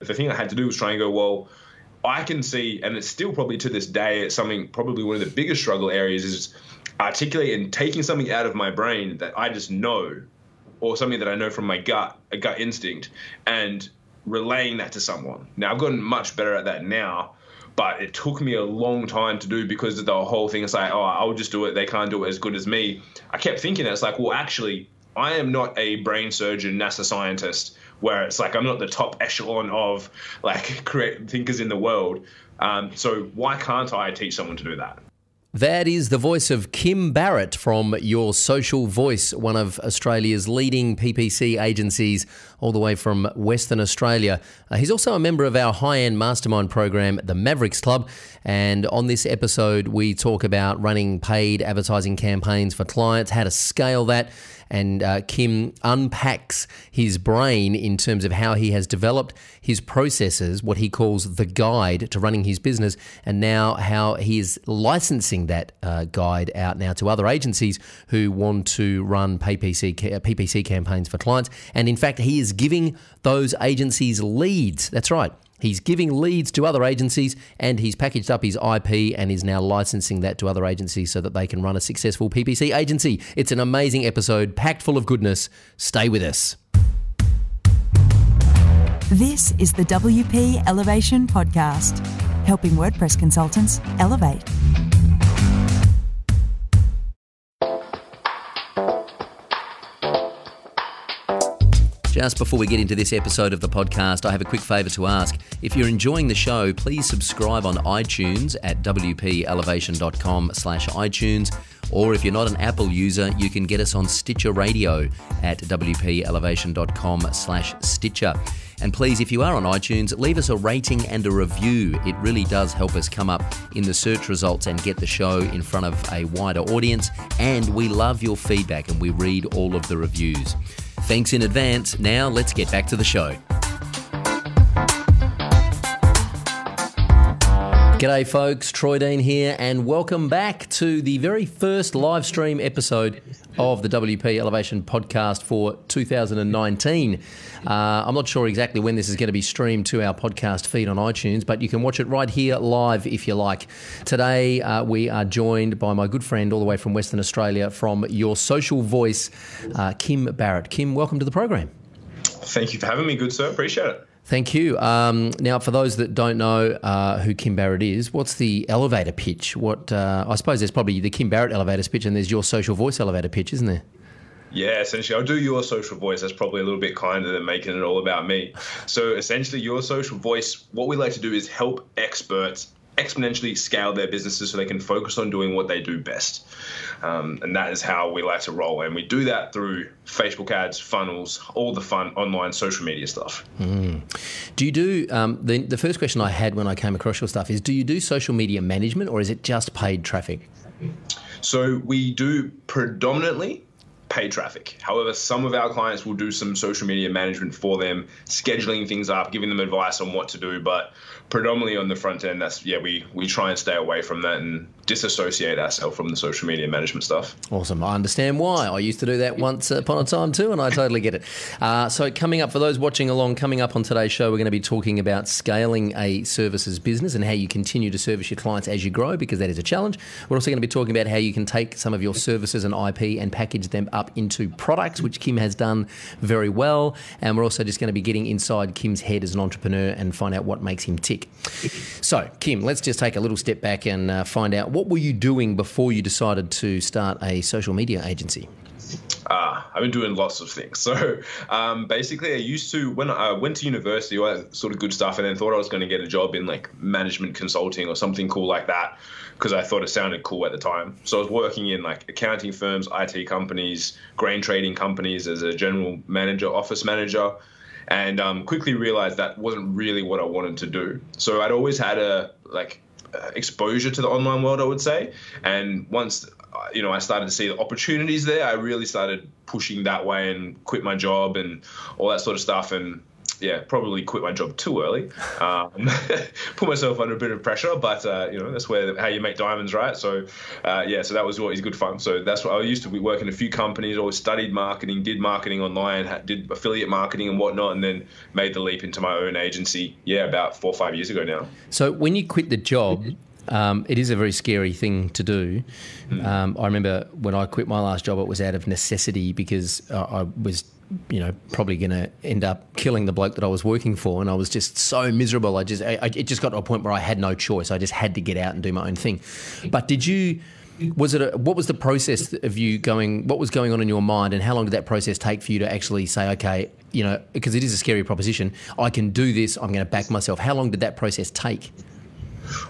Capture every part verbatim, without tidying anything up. The thing I had to do was try and go, well, I can see, and it's still probably to this day, it's something, probably one of the biggest struggle areas is articulating and taking something out of my brain that I just know, or something that I know from my gut, a gut instinct, and relaying that to someone. Now, I've gotten much better at that now, but it took me a long time to do because of the whole thing. It's like, oh, I'll just do it. They can't do it as good as me. I kept thinking that. It's like, well, actually, I am not a brain surgeon, NASA scientist, where it's like I'm not the top echelon of like creative thinkers in the world. Um, so why can't I teach someone to do that? That is the voice of Kim Barrett from Your Social Voice, one of Australia's leading P P C agencies, all the way from Western Australia. Uh, he's also a member of our high-end mastermind program, The Mavericks Club. And on this episode, we talk about running paid advertising campaigns for clients, how to scale that. And uh, Kim unpacks his brain in terms of how he has developed his processes, what he calls the guide to running his business, and now how he is licensing that uh, guide out now to other agencies who want to run P P C, P P C campaigns for clients. And in fact, he is giving those agencies leads. That's right. He's giving leads to other agencies, and he's packaged up his I P and is now licensing that to other agencies so that they can run a successful P P C agency. It's an amazing episode, packed full of goodness. Stay with us. This is the W P Elevation Podcast, helping WordPress consultants elevate. Just before we get into this episode of the podcast, I have a quick favour to ask. If you're enjoying the show, please subscribe on iTunes at wpelevation.com slash iTunes. Or if you're not an Apple user, you can get us on Stitcher Radio at wpelevation.com slash Stitcher. And please, if you are on iTunes, leave us a rating and a review. It really does help us come up in the search results and get the show in front of a wider audience. And we love your feedback, and we read all of the reviews. Thanks in advance. Now let's get back to the show. G'day folks, Troy Dean here, and welcome back to the very first live stream episode of the W P Elevation Podcast for two thousand nineteen. Uh, I'm not sure exactly when this is going to be streamed to our podcast feed on iTunes, but you can watch it right here live if you like. Today, uh, we are joined by my good friend all the way from Western Australia, from Your Social Voice, uh, Kim Barrett. Kim, welcome to the program. Thank you for having me, good sir. Appreciate it. Thank you. Um, now, for those that don't know uh, who Kim Barrett is, what's the elevator pitch? What uh, I suppose there's probably the Kim Barrett elevator pitch, and there's Your Social Voice elevator pitch, isn't there? Yeah, essentially, I'll do Your Social Voice. That's probably a little bit kinder than making it all about me. So essentially, Your Social Voice, what we like to do is help experts exponentially scale their businesses so they can focus on doing what they do best. Um, and that is how we like to roll. And we do that through Facebook ads, funnels, all the fun online social media stuff. Mm. Do you do, um, the, the first question I had when I came across your stuff is, do you do social media management, or is it just paid traffic? So we do predominantly paid traffic. However, some of our clients will do some social media management for them, scheduling things up, giving them advice on what to do. But predominantly on the front end, that's yeah, we we try and stay away from that and disassociate ourselves from the social media management stuff. Awesome. I understand why. I used to do that once upon a time too, and I totally get it. Uh, so coming up, for those watching along, coming up on today's show, we're going to be talking about scaling a services business and how you continue to service your clients as you grow, because that is a challenge. We're also going to be talking about how you can take some of your services and I P and package them up into products, which Kim has done very well. And we're also just going to be getting inside Kim's head as an entrepreneur and find out what makes him tick. So, Kim, let's just take a little step back and uh, find out, what were you doing before you decided to start a social media agency? Uh, I've been doing lots of things. So um, basically I used to, when I went to university, all that sort of good stuff, and then thought I was going to get a job in like management consulting or something cool like that, because I thought it sounded cool at the time. So I was working in like accounting firms, I T companies, grain trading companies as a general manager, office manager. And um, quickly realized that wasn't really what I wanted to do. So I'd always had a like uh, exposure to the online world, I would say. And once uh, you know I started to see the opportunities there, I really started pushing that way and quit my job and all that sort of stuff. And yeah, probably quit my job too early, um, put myself under a bit of pressure, but uh, you know, that's where how you make diamonds, right? So uh, yeah, so that was always good fun. So that's what I used to be working in a few companies, always studied marketing, did marketing online, did affiliate marketing and whatnot, and then made the leap into my own agency, yeah, about four or five years ago now. So when you quit the job, Um, it is a very scary thing to do. Um, I remember when I quit my last job, it was out of necessity because I, I was, you know, probably going to end up killing the bloke that I was working for, and I was just so miserable. I just, I, it just got to a point where I had no choice. I just had to get out and do my own thing. But did you? Was it? A, what was the process of you going? What was going on in your mind, and how long did that process take for you to actually say, okay, you know, because it is a scary proposition. I can do this. I'm going to back myself. How long did that process take?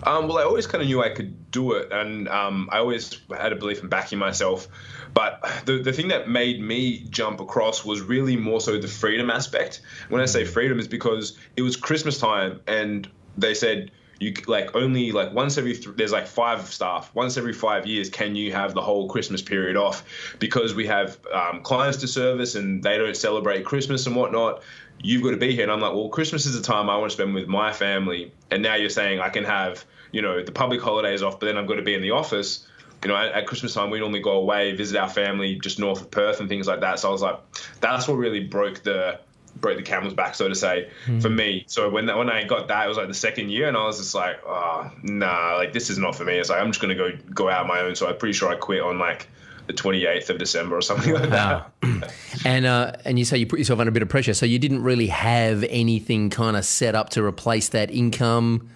Um, well, I always kind of knew I could do it, and um, I always had a belief in backing myself. But the the thing that made me jump across was really more so the freedom aspect. When I say freedom, is because it was Christmas time, and they said, you like only like once every th- there's like five staff once every five years can you have the whole Christmas period off, because we have um, clients to service and they don't celebrate Christmas and whatnot. You've got to be here. And I'm like, well, Christmas is the time I want to spend with my family, and now you're saying I can have, you know, the public holidays off, but then I've got to be in the office. You know, at, at Christmas time, we normally go away, visit our family just north of Perth and things like that. So I was like, that's what really broke the broke the camel's back, so to say, mm. for me. So when that, when I got that, it was like the second year, and I was just like, oh, nah, like this is not for me. It's like, I'm just going to go go out on my own. So I'm pretty sure I quit on like the twenty-eighth of December or something like that. Uh, and uh, and you say you put yourself under a bit of pressure. So you didn't really have anything kind of set up to replace that income?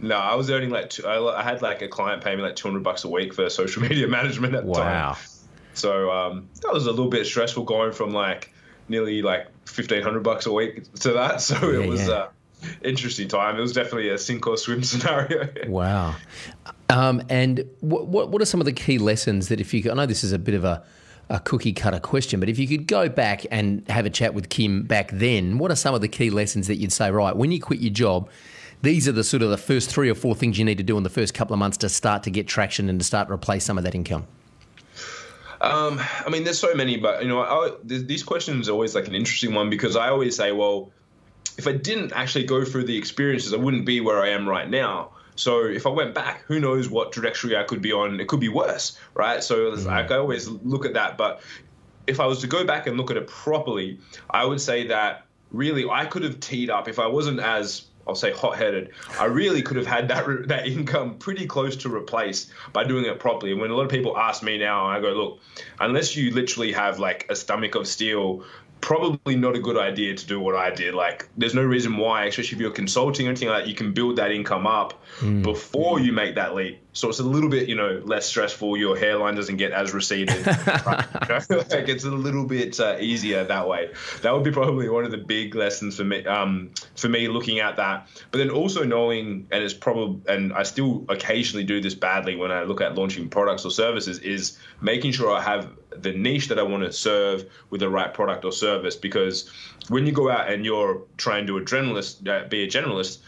No, I was earning like, two, I, I had like a client pay me like two hundred bucks a week for social media management at the wow. time. Wow. So um, that was a little bit stressful, going from like nearly like fifteen hundred bucks a week to that. So yeah, it was yeah. uh interesting time. It was definitely a sink or swim scenario. Wow. Um, and what, what what are some of the key lessons that if you could, I know this is a bit of a, a cookie cutter question, but if you could go back and have a chat with Kim back then, what are some of the key lessons that you'd say, right, when you quit your job, these are the sort of the first three or four things you need to do in the first couple of months to start to get traction and to start to replace some of that income? Um, I mean, there's so many, but you know, I, these questions are always like an interesting one, because I always say, well, if I didn't actually go through the experiences, I wouldn't be where I am right now. So if I went back, who knows what trajectory I could be on? It could be worse, right? So mm-hmm. like, I always look at that. But if I was to go back and look at it properly, I would say that really I could have teed up, if I wasn't as, I'll say, hot-headed, I really could have had that that income pretty close to replace by doing it properly. And when a lot of people ask me now, I go, look, unless you literally have like a stomach of steel, probably not a good idea to do what I did. Like, there's no reason why, especially if you're consulting or anything like that, you can build that income up mm. before you make that leap. So it's a little bit, you know, less stressful. Your hairline doesn't get as receded. Right? Like, it's a little bit uh, easier that way. That would be probably one of the big lessons for me. Um, for me, looking at that, but then also knowing, and it's probably, and I still occasionally do this badly when I look at launching products or services, is making sure I have the niche that I want to serve with the right product or service. Because when you go out and you're trying to adrenalist, uh, be a generalist,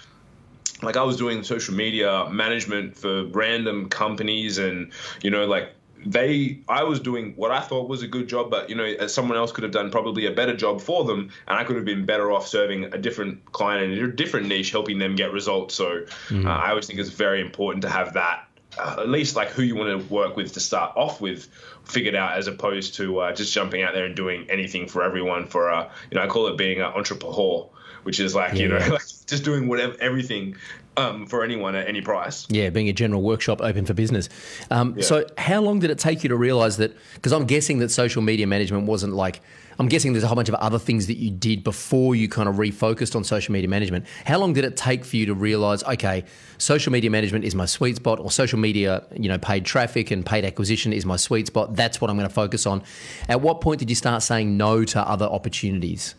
like I was doing social media management for random companies, and, you know, like they, I was doing what I thought was a good job, but, you know, someone else could have done probably a better job for them, and I could have been better off serving a different client in a different niche, helping them get results. So mm-hmm. uh, I always think it's very important to have that, Uh, at least like who you want to work with to start off with figured out, as opposed to uh, just jumping out there and doing anything for everyone for, uh, you know, I call it being an entrepreneur, which is like, yeah. you know, like just doing whatever, everything um, for anyone at any price. Yeah, being a general workshop open for business. Um, yeah. So how long did it take you to realize that, because I'm guessing that social media management wasn't like, I'm guessing there's a whole bunch of other things that you did before you kind of refocused on social media management. How long did it take for you to realize, okay, social media management is my sweet spot, or social media, you know, paid traffic and paid acquisition is my sweet spot. That's what I'm going to focus on. At what point did you start saying no to other opportunities?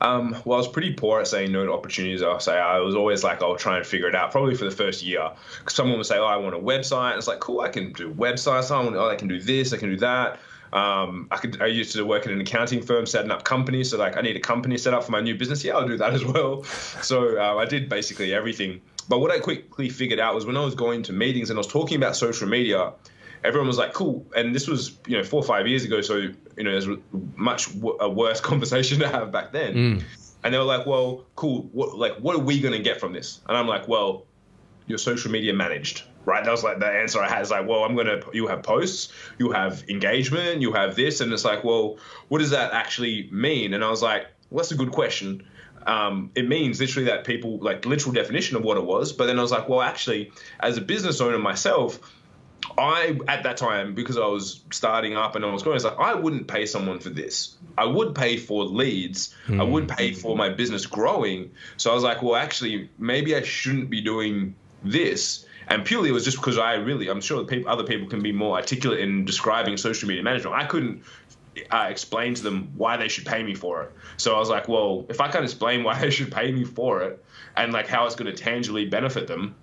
Um, well, I was pretty poor at saying no to opportunities. I'll say I was always like, I'll try and figure it out, probably for the first year. Because someone would say, oh, I want a website. And it's like, cool, I can do websites. I want, oh, I can do this. I can do that. Um, I could, I used to work at an accounting firm, setting up companies. So like, I need a company set up for my new business. Yeah, I'll do that as well. So uh, I did basically everything. But what I quickly figured out was when I was going to meetings and I was talking about social media, everyone was like, cool. And this was, you know, four or five years ago. So, you know, there's much w- a worse conversation to have back then. Mm. And they were like, well, cool. What, like, what are we going to get from this? And I'm like, well, your social media managed, right? That was like the answer I had. It's like, well, I'm going to, you have posts, you have engagement, you have this. And it's like, well, what does that actually mean? And I was like, well, that's a good question. Um, it means literally that people, like literal definition of what it was. But then I was like, well, actually, as a business owner myself, I, at that time, because I was starting up and I was going, it's like, I wouldn't pay someone for this. I would pay for leads. Mm. I would pay for my business growing. So I was like, well, actually, maybe I shouldn't be doing this. And purely it was just because I really, I'm sure people, other people can be more articulate in describing social media management. I couldn't uh, explain to them why they should pay me for it. So I was like, well, if I can't explain why they should pay me for it and like how it's going to tangibly benefit them,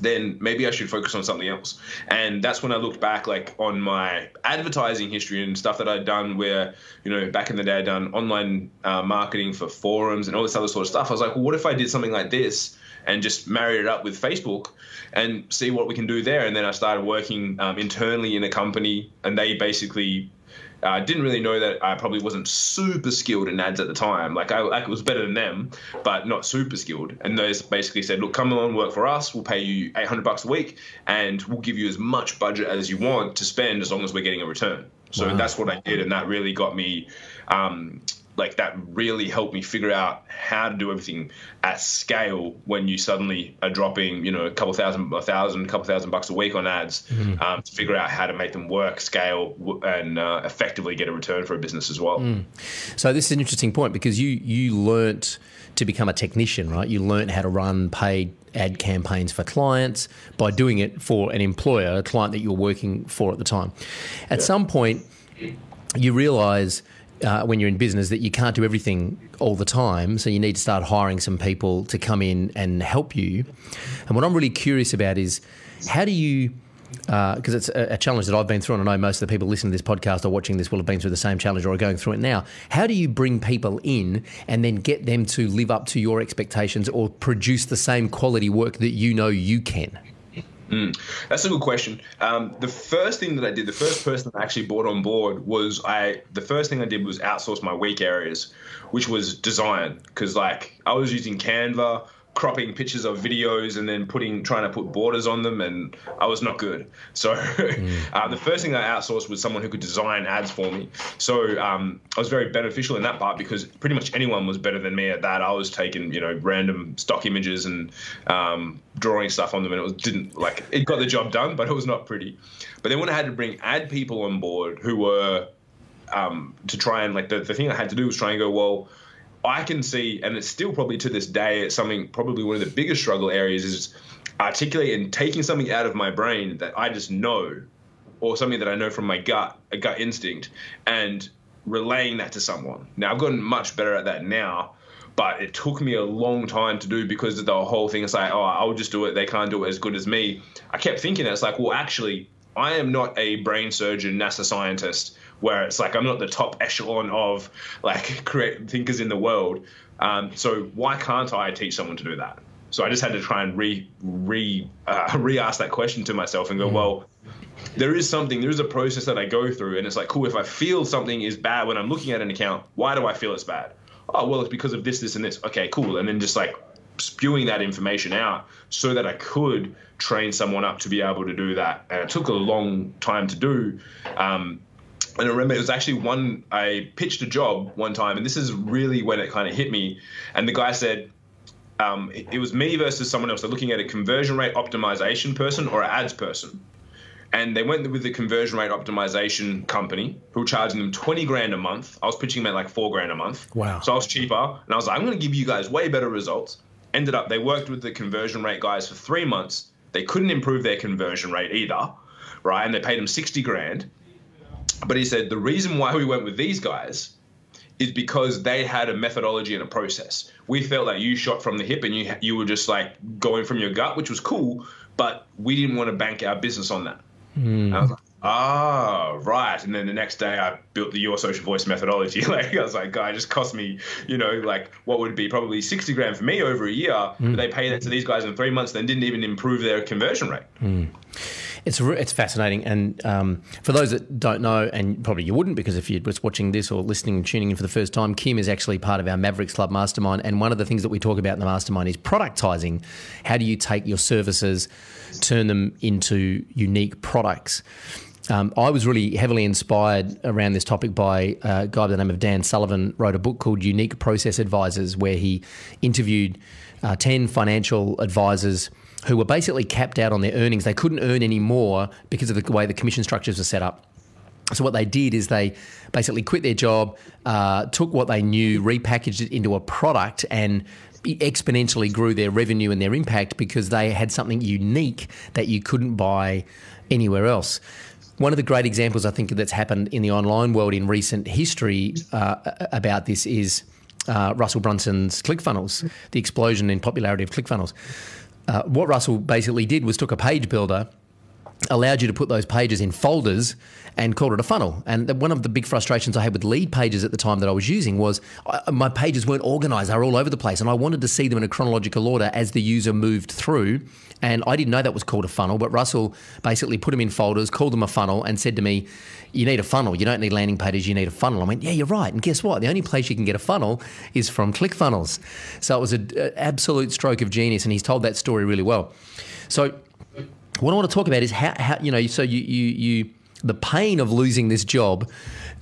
then maybe I should focus on something else. And that's when I looked back like on my advertising history and stuff that I'd done where, you know, back in the day I'd done online uh, marketing for forums and all this other sort of stuff. I was like, well, what if I did something like this and just married it up with Facebook and see what we can do there? And then I started working um, internally in a company, and they basically I uh, didn't really know that I probably wasn't super skilled in ads at the time. Like I, I was better than them, but not super skilled. And they basically said, look, come along, work for us. We'll pay you eight hundred bucks a week and we'll give you as much budget as you want to spend as long as we're getting a return. So wow. That's what I did. And that really got me, um, like that really helped me figure out how to do everything at scale when you suddenly are dropping, you know, a couple thousand, a thousand, a couple thousand bucks a week on ads, mm-hmm. um, to figure out how to make them work, scale, and uh, effectively get a return for a business as well. Mm. So this is an interesting point because you you learnt to become a technician, right? You learnt how to run paid ad campaigns for clients by doing it for an employer, a client that you're working for at the time. At yeah. some point, you realise Uh, when you're in business that you can't do everything all the time. So you need to start hiring some people to come in and help you. And what I'm really curious about is how do you, because uh, it's a, a challenge that I've been through, and I know most of the people listening to this podcast or watching this will have been through the same challenge or are going through it now. How do you bring people in and then get them to live up to your expectations or produce the same quality work that you know you can? Mm, that's a good question. Um, the first thing that I did, the first person I actually brought on board was I, the first thing I did was outsource my weak areas, which was design. Cause like I was using Canva, cropping pictures of videos and then putting, trying to put borders on them. And I was not good. So mm. uh, the first thing I outsourced was someone who could design ads for me. So um, I was very beneficial in that part because pretty much anyone was better than me at that. I was taking, you know, random stock images and um, drawing stuff on them. And it was, didn't like, it got the job done, but it was not pretty. But then when I had to bring ad people on board who were um, to try and like, the, the thing I had to do was try and go, well, I can see, and it's still probably to this day, it's something probably one of the biggest struggle areas is articulating and taking something out of my brain that I just know or something that I know from my gut, a gut instinct, and relaying that to someone. Now, I've gotten much better at that now, but it took me a long time to do because of the whole thing. It's like, oh, I'll just do it. They can't do it as good as me. I kept thinking that. It's like, well, actually, I am not a brain surgeon, NASA scientist, where it's like I'm not the top echelon of like creative thinkers in the world. Um, so why can't I teach someone to do that? So I just had to try and re re uh, re-ask that question to myself and go, mm. well, there is something, there is a process that I go through. And it's like, cool, if I feel something is bad when I'm looking at an account, why do I feel it's bad? Oh, well, it's because of this, this, and this. Okay, cool. And then just like spewing that information out so that I could train someone up to be able to do that. And it took a long time to do. Um, And I remember it was actually one, I pitched a job one time, and this is really when it kind of hit me. And the guy said, um, it, it was me versus someone else. They're looking at a conversion rate optimization person or an ads person. And they went with the conversion rate optimization company who were charging them twenty grand a month. I was pitching them at like four grand a month. Wow. So I was cheaper. And I was like, I'm going to give you guys way better results. Ended up, they worked with the conversion rate guys for three months. They couldn't improve their conversion rate either, right? And they paid them sixty grand. But he said, the reason why we went with these guys is because they had a methodology and a process. We felt like you shot from the hip and you you were just like going from your gut, which was cool, but we didn't want to bank our business on that. Mm. I was like, ah, right. And then the next day I built the Your Social Voice methodology. Like I was like, guy, just cost me, you know, like what would be probably sixty grand for me over a year. Mm. But they paid that to these guys in three months and didn't even improve their conversion rate. Mm. It's it's fascinating. And um, for those that don't know, and probably you wouldn't, because if you're just watching this or listening and tuning in for the first time, Kim is actually part of our Mavericks Club Mastermind. And one of the things that we talk about in the Mastermind is productizing. How do you take your services, turn them into unique products? Um, I was really heavily inspired around this topic by a guy by the name of Dan Sullivan, wrote a book called Unique Process Advisors, where he interviewed uh, ten financial advisors who were basically capped out on their earnings. They couldn't earn any more because of the way the commission structures are set up. So what they did is they basically quit their job, uh, took what they knew, repackaged it into a product, and exponentially grew their revenue and their impact because they had something unique that you couldn't buy anywhere else. One of the great examples I think that's happened in the online world in recent history uh, about this is uh, Russell Brunson's ClickFunnels, the explosion in popularity of ClickFunnels. Uh, what Russell basically did was took a page builder, allowed you to put those pages in folders, and called it a funnel. And one of the big frustrations I had with lead pages at the time that I was using was I, my pages weren't organized. They were all over the place. And I wanted to see them in a chronological order as the user moved through. And I didn't know that was called a funnel, but Russell basically put them in folders, called them a funnel, and said to me, you need a funnel. You don't need landing pages. You need a funnel. I went, yeah, you're right. And guess what? The only place you can get a funnel is from ClickFunnels. So it was an absolute stroke of genius. And he's told that story really well. So what I want to talk about is how, how you know, so you, you, you, the pain of losing this job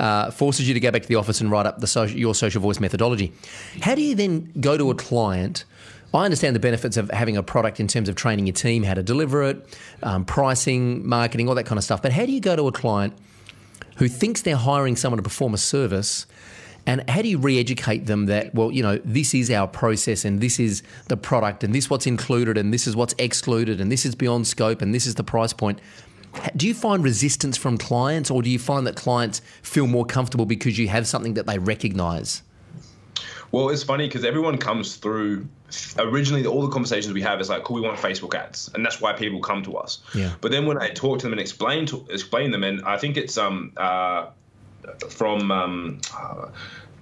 uh, forces you to go back to the office and write up the social, your social voice methodology. How do you then go to a client? I understand the benefits of having a product in terms of training your team, how to deliver it, um, pricing, marketing, all that kind of stuff. But how do you go to a client who thinks they're hiring someone to perform a service, and how do you re-educate them that, well, you know, this is our process and this is the product and this is what's included and this is what's excluded and this is beyond scope and this is the price point? Do you find resistance from clients, or do you find that clients feel more comfortable because you have something that they recognize? Well, it's funny because everyone comes through. Originally, all the conversations we have is like, cool, we want Facebook ads. And that's why people come to us. Yeah. But then when I talk to them and explain to explain them, and I think it's um uh. from um, uh,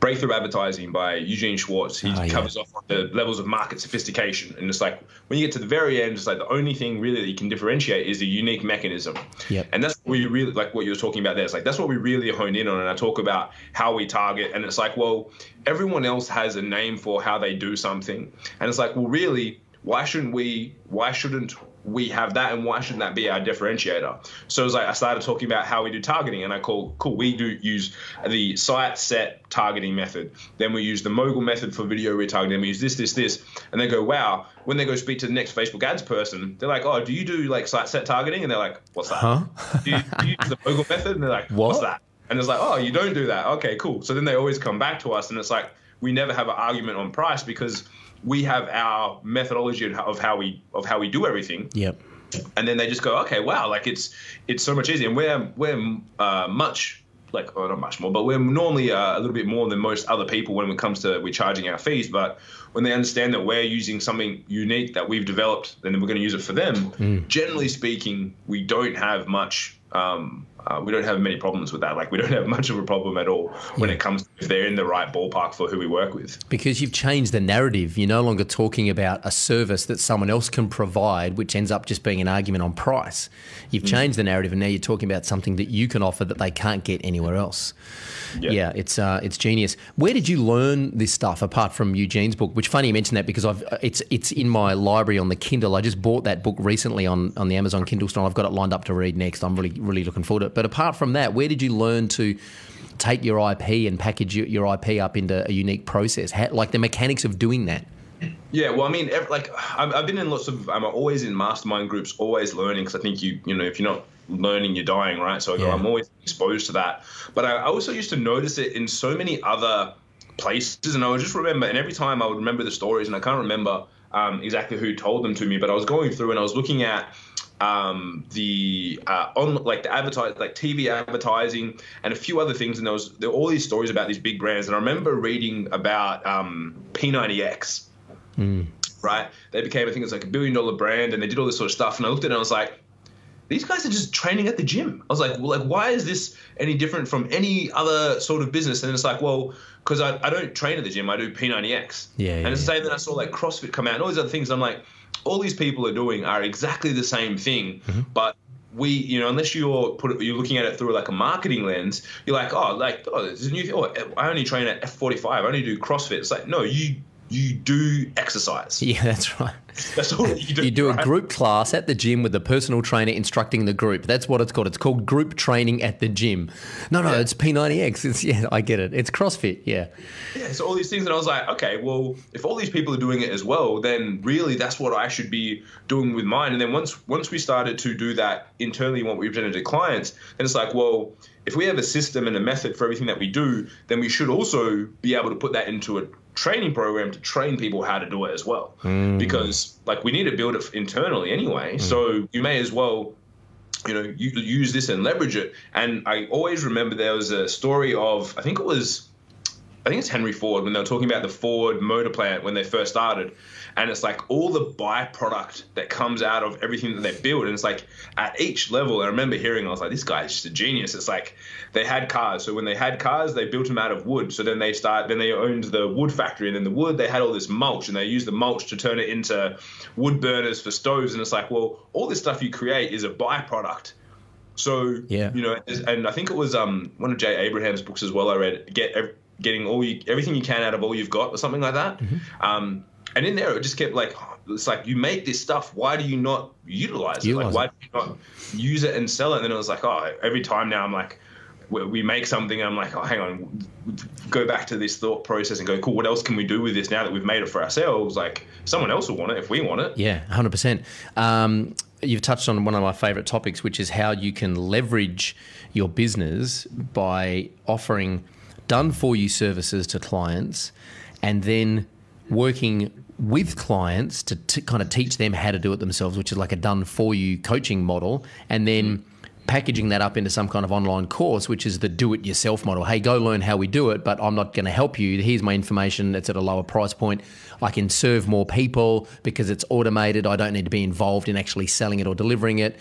Breakthrough Advertising by Eugene Schwartz. He oh, yeah. covers off the levels of market sophistication. And it's like, when you get to the very end, it's like the only thing really that you can differentiate is the unique mechanism. Yep. And that's what we really, like what you were talking about there. It's like, that's what we really hone in on. And I talk about how we target. And it's like, well, everyone else has a name for how they do something. And it's like, well, really, why shouldn't we, why shouldn't we have that, and why shouldn't that be our differentiator? So it was like I started talking about how we do targeting, and I call cool we do use the site set targeting method, then we use the mogul method for video retargeting, then we use this this this and they go, wow. When they go speak to the next Facebook ads person, they're like, oh, do you do like site set targeting? And they're like, what's that? Huh? do, you, do you use the mogul method? And they're like, what? What's that? And it's like, oh, you don't do that, okay, cool. So then they always come back to us, and it's like we never have an argument on price because we have our methodology of how we of how we do everything. Yep. And then they just go, okay, wow, like it's it's so much easier. And we're we're uh, much like oh not much more, but we're normally uh, a little bit more than most other people when it comes to we're charging our fees. But when they understand that we're using something unique that we've developed, then we're going to use it for them. Mm. Generally speaking, we don't have much. Um, Uh, we don't have many problems with that. Like we don't have much of a problem at all when yeah. it comes to if they're in the right ballpark for who we work with. Because you've changed the narrative. You're no longer talking about a service that someone else can provide, which ends up just being an argument on price. You've mm. changed the narrative, and now you're talking about something that you can offer that they can't get anywhere else. Yeah, yeah it's uh, it's genius. Where did you learn this stuff apart from Eugene's book? Which funny you mentioned that because I've it's it's in my library on the Kindle. I just bought that book recently on, on the Amazon Kindle store. I've got it lined up to read next. I'm really really looking forward to it. But apart from that, where did you learn to take your I P and package your I P up into a unique process? How, like the mechanics of doing that? Yeah, well, I mean, like I've been in lots of, I'm always in mastermind groups, always learning, because I think you, you know, if you're not learning, you're dying, right? So I go, yeah. I'm always exposed to that. But I also used to notice it in so many other places, and I would just remember, and every time I would remember the stories, and I can't remember um, exactly who told them to me, but I was going through and I was looking at um the uh on like the advertise like T V advertising and a few other things, and there was there were all these stories about these big brands, and I remember reading about um P ninety X. mm. Right, they became, I think it's like a billion dollar brand, and they did all this sort of stuff, and I looked at it and I was like, these guys are just training at the gym. I was like, well, like, why is this any different from any other sort of business? And it's like, well, because I, I don't train at the gym, I do P ninety X. Yeah. And yeah, it's the same that I saw like CrossFit come out and all these other things. And I'm like, all these people are doing are exactly the same thing, mm-hmm. but we, you know, unless you're put it, you're looking at it through like a marketing lens, you're like, oh, like, oh, there's a new thing. Oh, I only train at F forty-five. I only do CrossFit. It's like, no, you you do exercise. Yeah, that's right. That's all you do. You do right? a group class at the gym with the personal trainer instructing the group. That's what it's called. It's called group training at the gym. No, no, yeah. It's P ninety X. It's, yeah, I get it. It's CrossFit. Yeah. Yeah. So all these things, and I was like, okay, well, if all these people are doing it as well, then really that's what I should be doing with mine. And then once once we started to do that internally, what we presented to clients, then it's like, well, if we have a system and a method for everything that we do, then we should also be able to put that into a training program to train people how to do it as well. Mm. Because like we need to build it internally anyway. Mm. So you may as well, you know, you, use this and leverage it. And I always remember there was a story of, I think it was, I think it's Henry Ford, when they were talking about the Ford motor plant when they first started. And it's like all the byproduct that comes out of everything that they build. And it's like at each level, I remember hearing, I was like, this guy's just a genius. It's like they had cars. So when they had cars, they built them out of wood. So then they start, then they owned the wood factory. And in the wood, they had all this mulch. And they used the mulch to turn it into wood burners for stoves. And it's like, well, all this stuff you create is a byproduct. So, yeah. you know, and I think it was um, one of Jay Abraham's books as well I read, Get Getting all you, Everything You Can Out of All You've Got or something like that. Mm-hmm. Um And in there, it just kept like, it's like, you make this stuff, why do you not utilize it? Like, why do you not use it and sell it? And then it was like, oh, every time now I'm like, we make something, I'm like, oh, hang on, go back to this thought process and go, cool, what else can we do with this now that we've made it for ourselves? Like, someone else will want it if we want it. Yeah, one hundred percent. Um, you've touched on one of my favorite topics, which is how you can leverage your business by offering done-for-you services to clients and then working with clients to t- kind of teach them how to do it themselves, which is like a done-for-you coaching model, and then packaging that up into some kind of online course, which is the do-it-yourself model. Hey, go learn how we do it, but I'm not going to help you. Here's my information. It's at a lower price point. I can serve more people because it's automated. I don't need to be involved in actually selling it or delivering it.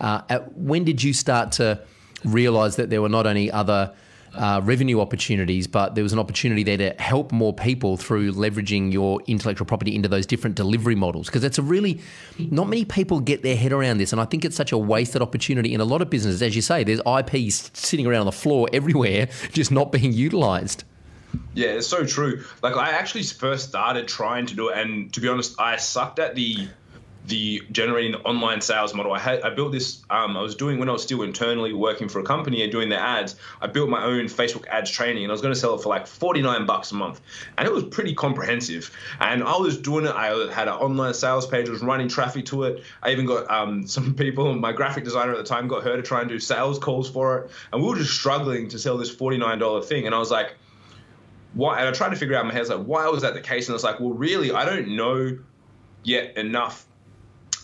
Uh, at, when did you start to realize that there were not only other Uh, revenue opportunities, but there was an opportunity there to help more people through leveraging your intellectual property into those different delivery models? Because it's a really, not many people get their head around this. And I think it's such a wasted opportunity in a lot of businesses. As you say, there's I P sitting around on the floor everywhere, just not being utilized. Yeah, it's so true. Like I actually first started trying to do it. And to be honest, I sucked at the the generating the online sales model. I had, I built this, um, I was doing, when I was still internally working for a company and doing the ads, I built my own Facebook ads training, and I was going to sell it for like forty-nine bucks a month. And it was pretty comprehensive. And I was doing it. I had an online sales page. I was running traffic to it. I even got um, some people, my graphic designer at the time, got her to try and do sales calls for it. And we were just struggling to sell this forty-nine dollars thing. And I was like, why? And I tried to figure out in my head, like, why was that the case? And I was like, well, really, I don't know yet enough.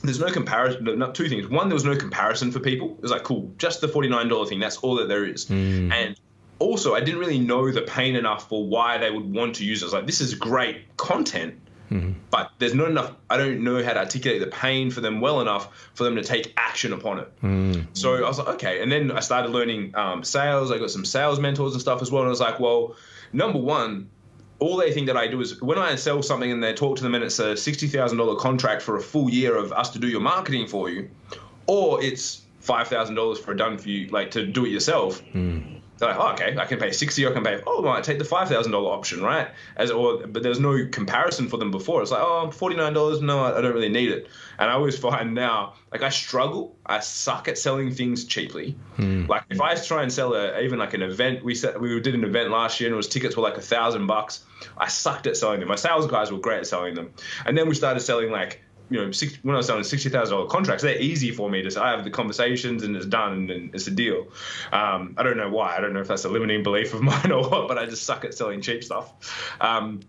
There's no comparison. No, two things. One, there was no comparison for people. It was like, cool, just the forty-nine dollars thing. That's all that there is. Mm. And also, I didn't really know the pain enough for why they would want to use it. I was like, this is great content, mm. but there's not enough. I don't know how to articulate the pain for them well enough for them to take action upon it. Mm. So I was like, okay. And then I started learning um, sales. I got some sales mentors and stuff as well. And I was like, well, number one, all they think that I do is when I sell something and they talk to them and it's a sixty thousand dollars contract for a full year of us to do your marketing for you, or it's five thousand dollars for a done for you, like to do it yourself. Mm. They're like, oh, okay, I can pay sixty, I can pay, oh, well, I take the five thousand dollars option, right? As or, but there's no comparison for them before. It's like, oh, forty-nine dollars, no, I don't really need it. And I always find now, like I struggle, I suck at selling things cheaply. Mm. Like if I try and sell a, even like an event, we set, we did an event last year and it was tickets were like a thousand bucks. I sucked at selling them. My sales guys were great at selling them. And then we started selling like, you know, six, when I was selling sixty thousand dollars contracts, they're easy for me to say. I have the conversations and it's done and it's a deal. Um, I don't know why. I don't know if that's a limiting belief of mine or what, but I just suck at selling cheap stuff. Um,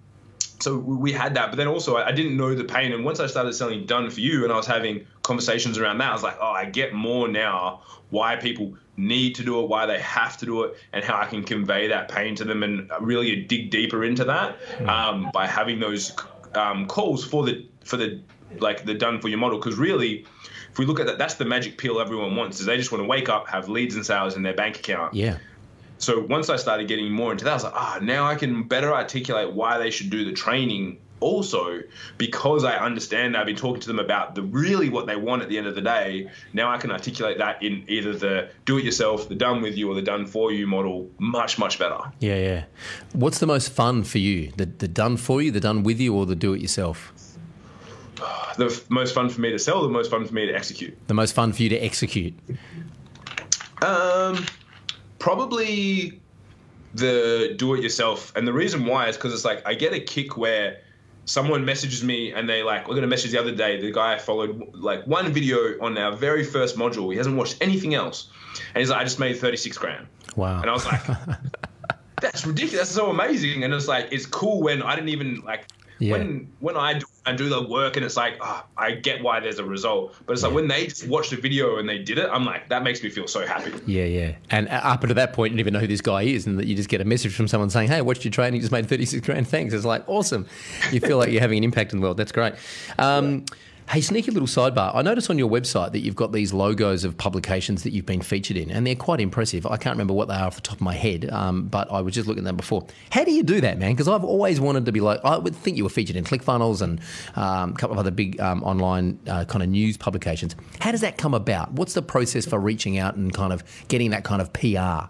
so we had that. But then also I didn't know the pain. And once I started selling done for you and I was having conversations around that, I was like, oh, I get more now why people need to do it, why they have to do it, and how I can convey that pain to them and really dig deeper into that um, by having those um, calls for the for the like the done for your model. Because really, if we look at that, that's the magic pill everyone wants, is they just want to wake up, have leads and sales in their bank account. Yeah. So once I started getting more into that, I was like, ah, oh, now I can better articulate why they should do the training also, because I understand that I've been talking to them about the really what they want at the end of the day, now I can articulate that in either the do-it-yourself, the done-with-you, or the done-for-you model much, much better. Yeah, yeah. What's the most fun for you, the, the done-for-you, the done-with-you, or the do-it-yourself? The f- most fun for me to sell, the most fun for me to execute. The most fun for you to execute? Um, probably the do-it-yourself. And the reason why is because it's like I get a kick where someone messages me and they like, we're going to message the other day, the guy I followed like one video on our very first module. He hasn't watched anything else. And he's like, I just made thirty-six grand. Wow. And I was like, that's ridiculous. That's so amazing. And it's like, it's cool when I didn't even like, yeah. when, when I do, I do the work and it's like, oh, I get why there's a result. But it's yeah. like when they just watched the video and they did it, I'm like, that makes me feel so happy. Yeah, yeah. And up until that point, you didn't even know who this guy is, and that you just get a message from someone saying, hey, I watched your training, you just made thirty-six grand. Thanks. It's like, awesome. You feel like you're having an impact in the world. That's great. Um, yeah. Hey, sneaky little sidebar. I noticed on your website that you've got these logos of publications that you've been featured in, and they're quite impressive. I can't remember what they are off the top of my head, um, but I was just looking at them before. How do you do that, man? Because I've always wanted to be like, I would think you were featured in ClickFunnels and Um, a couple of other big um, online uh, kind of news publications. How does that come about? What's the process for reaching out and kind of getting that kind of P R?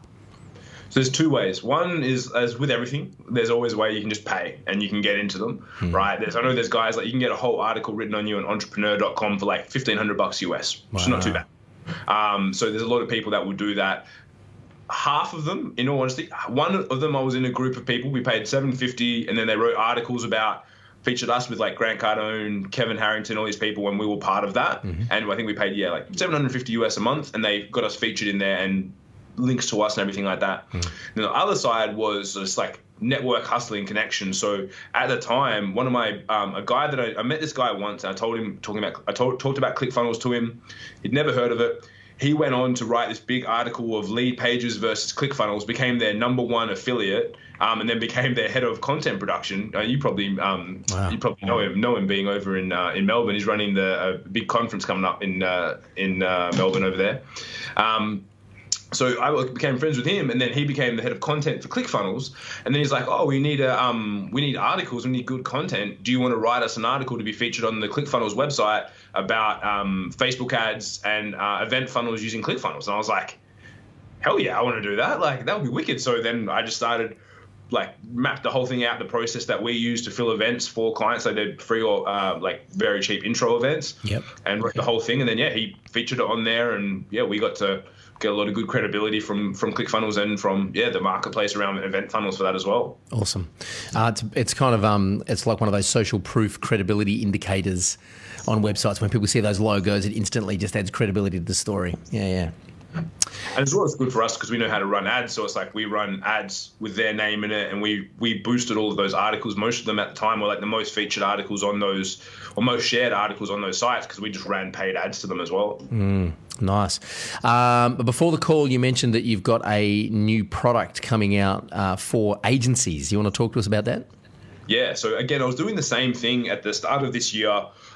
So there's two ways. One is, as with everything, there's always a way you can just pay and you can get into them, mm. right? There's, I know there's guys like you can get a whole article written on you on entrepreneur dot com for like fifteen hundred bucks U S, which wow. is not too bad. Um, so there's a lot of people that will do that. Half of them, in all honesty, one of them I was in a group of people, we paid seven fifty, and then they wrote articles about featured us with like Grant Cardone, Kevin Harrington, all these people, and we were part of that. Mm-hmm. And I think we paid, yeah, like seven hundred fifty U S a month, and they got us featured in there and links to us and everything like that. Mm-hmm. And the other side was just like network hustling connection. So at the time, one of my, um, a guy that I, I met this guy once, and I told him, talking about, I told, talked about ClickFunnels to him. He'd never heard of it. He went on to write this big article of lead pages versus ClickFunnels, became their number one affiliate, um, and then became their head of content production. Uh, you probably um, wow. you probably know him, know him being over in uh, in Melbourne. He's running the uh, big conference coming up in uh, in uh, Melbourne over there. Um, so I became friends with him, and then he became the head of content for ClickFunnels. And then he's like, "Oh, we need a um, we need articles. We need good content. Do you want to write us an article to be featured on the ClickFunnels website?" about um, Facebook ads and uh, event funnels using ClickFunnels. And I was like, hell yeah, I want to do that. Like, that would be wicked. So then I just started, like, mapped the whole thing out, the process that we use to fill events for clients. So they're free or, uh, like, very cheap intro events. Yep. And wrote the whole thing. And then, yeah, he featured it on there. And, yeah, we got to get a lot of good credibility from from ClickFunnels and from yeah the marketplace around event funnels for that as well. Awesome. Uh, it's, it's kind of um it's like one of those social proof credibility indicators on websites. When people see those logos, it instantly just adds credibility to the story. Yeah, yeah. And as well, it's good for us because we know how to run ads. So it's like we run ads with their name in it, and we we boosted all of those articles. Most of them at the time were like the most featured articles on those, or most shared articles on those sites, because we just ran paid ads to them as well. Mm, nice. Um, but before the call, you mentioned that you've got a new product coming out uh, for agencies. You want to talk to us about that? Yeah. So again, I was doing the same thing at the start of this year.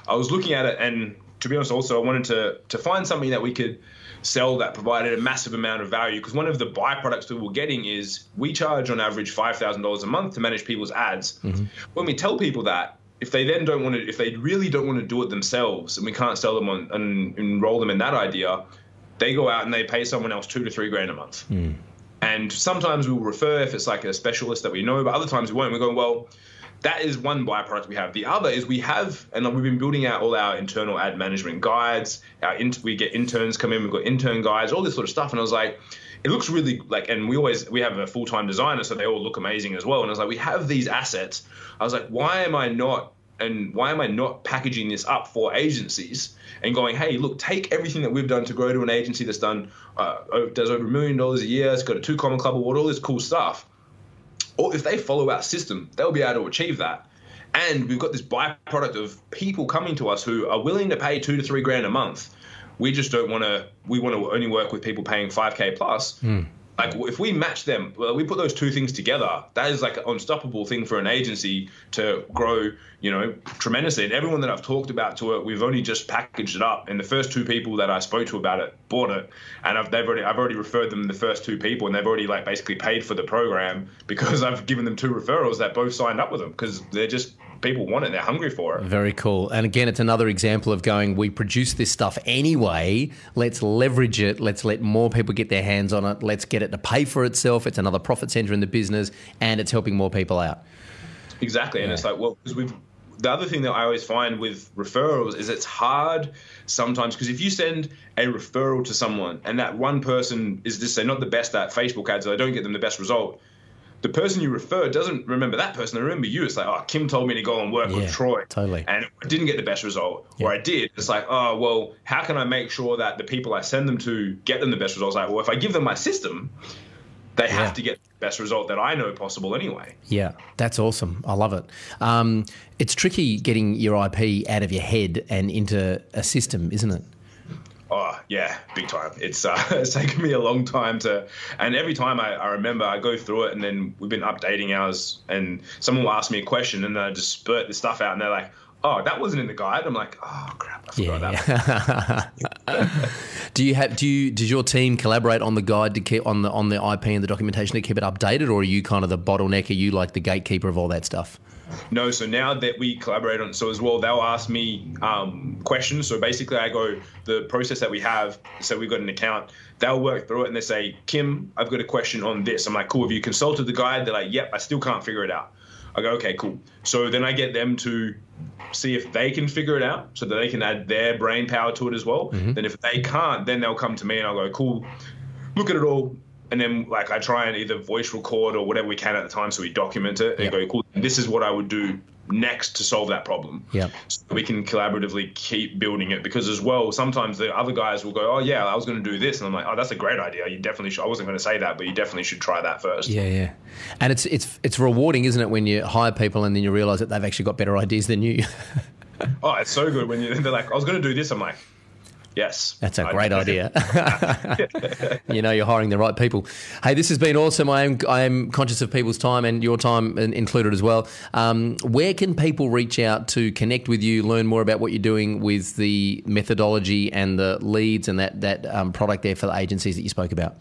I was looking at it, and to be honest, also I wanted to to find something that we could sell that provided a massive amount of value, because one of the byproducts we were getting is we charge on average five thousand dollars a month to manage people's ads. Mm-hmm. When we tell people that, if they then don't want to, if they really don't want to do it themselves and we can't sell them on and enroll them in that idea, they go out and they pay someone else two to three grand a month. Mm. And sometimes we'll refer if it's like a specialist that we know, but other times we won't. We're going, well, that is one byproduct we have. The other is we have, and we've been building out all our internal ad management guides. Our in, we get interns come in, we've got intern guides, all this sort of stuff. And I was like, it looks really like, and we always, we have a full-time designer, so they all look amazing as well. And I was like, we have these assets. I was like, why am I not, and why am I not packaging this up for agencies and going, hey, look, take everything that we've done to grow to an agency that's done, uh, does over a million dollars a year, it's got a two common club award, all this cool stuff. Or if they follow our system, they'll be able to achieve that. And we've got this byproduct of people coming to us who are willing to pay two to three grand a month. We just don't want to, we want to only work with people paying five K plus. Mm. Like if we match them, well, we put those two things together, that is like an unstoppable thing for an agency to grow, you know, tremendously. And everyone that I've talked about to it, we've only just packaged it up. And the first two people that I spoke to about it bought it. And I've, they've already, I've already referred them the first two people, and they've already like basically paid for the program because I've given them two referrals that both signed up with them, because they're just people want it. They're hungry for it. Very cool. And again, it's another example of going, we produce this stuff anyway. Let's leverage it. Let's let more people get their hands on it. Let's get it to pay for itself. It's another profit center in the business, and it's helping more people out. Exactly. Yeah. And it's like, well, because we've, the other thing that I always find with referrals is it's hard sometimes, because if you send a referral to someone and that one person is just, say, not the best at Facebook ads, or they don't get them the best result, the person you refer doesn't remember that person. They remember you. It's like, oh, Kim told me to go and work yeah, with Troy. Totally. And I didn't get the best result, yeah. or I did. It's like, oh, well, how can I make sure that the people I send them to get them the best results? Like, well, if I give them my system, they yeah. have to get the best result that I know possible anyway. Yeah, that's awesome. I love it. Um, it's tricky getting your I P out of your head and into a system, isn't it? Oh, yeah, big time. It's uh, it's taken me a long time to, and every time I, I remember I go through it, and then we've been updating ours, and someone will ask me a question, and then I just spurt this stuff out, and they're like, oh, that wasn't in the guide. I'm like, oh crap, I forgot yeah. that. do you have? Do you? Did your team collaborate on the guide to keep on the on the I P and the documentation to keep it updated, or are you kind of the bottleneck? Are you like the gatekeeper of all that stuff? No. So now that we collaborate on, so as well, they'll ask me um, questions. So basically, I go the process that we have. So we've got an account. They'll work through it, and they say, Kim, I've got a question on this. I'm like, cool. Have you consulted the guide? They're like, yep. I still can't figure it out. I go, okay, cool. So then I get them to see if they can figure it out so that they can add their brain power to it as well. Mm-hmm. Then if they can't, then they'll come to me and I'll go, cool, look at it all. And then like I try and either voice record or whatever we can at the time so we document it and yep. go, cool, this is what I would do next to solve that problem. Yeah. So we can collaboratively keep building it, because as well, sometimes the other guys will go, oh yeah, I was going to do this. And I'm like, oh, that's a great idea. You definitely should. I wasn't going to say that, but you definitely should try that first. Yeah. Yeah. And it's, it's, it's rewarding, isn't it? When you hire people and then you realize that they've actually got better ideas than you. Oh, it's so good when you, they're like, I was going to do this. I'm like, yes. That's a great idea. You know, you're hiring the right people. Hey, this has been awesome. I am I am conscious of people's time and your time included as well. Um, where can people reach out to connect with you, learn more about what you're doing with the methodology and the leads and that, that um, product there for the agencies that you spoke about?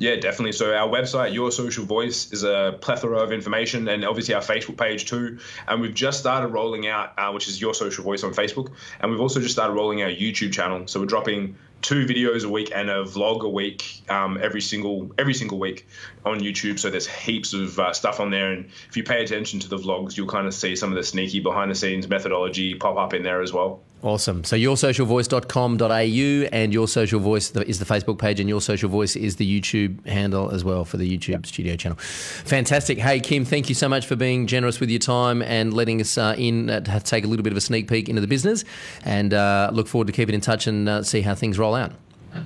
Yeah, definitely. So our website, Your Social Voice, is a plethora of information, and obviously our Facebook page too. And we've just started rolling out, uh, which is Your Social Voice on Facebook. And we've also just started rolling out YouTube channel. So we're dropping two videos a week and a vlog a week um, every single every single week on YouTube. So there's heaps of uh, stuff on there. And if you pay attention to the vlogs, you'll kind of see some of the sneaky behind-the-scenes methodology pop up in there as well. Awesome. So your social voice dot com dot a u and Your Social Voice is the Facebook page, and Your Social Voice is the YouTube handle as well for the YouTube yep. studio channel. Fantastic. Hey, Kim, thank you so much for being generous with your time and letting us uh, in uh, to take a little bit of a sneak peek into the business, and uh, look forward to keeping in touch and uh, see how things roll out.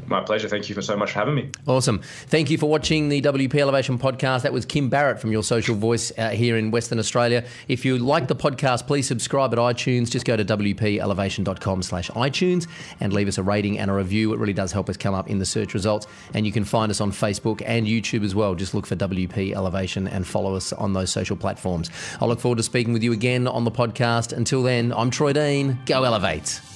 My pleasure. Thank you for so much for having me. Awesome. Thank you for watching the W P Elevation podcast. That was Kim Barrett from Your Social Voice uh, here in Western Australia. If you like the podcast, please subscribe at iTunes. Just go to w p elevation dot com slash i tunes and leave us a rating and a review. It really does help us come up in the search results. And you can find us on Facebook and YouTube as well. Just look for W P Elevation and follow us on those social platforms. I look forward to speaking with you again on the podcast. Until then, I'm Troy Dean. Go Elevate.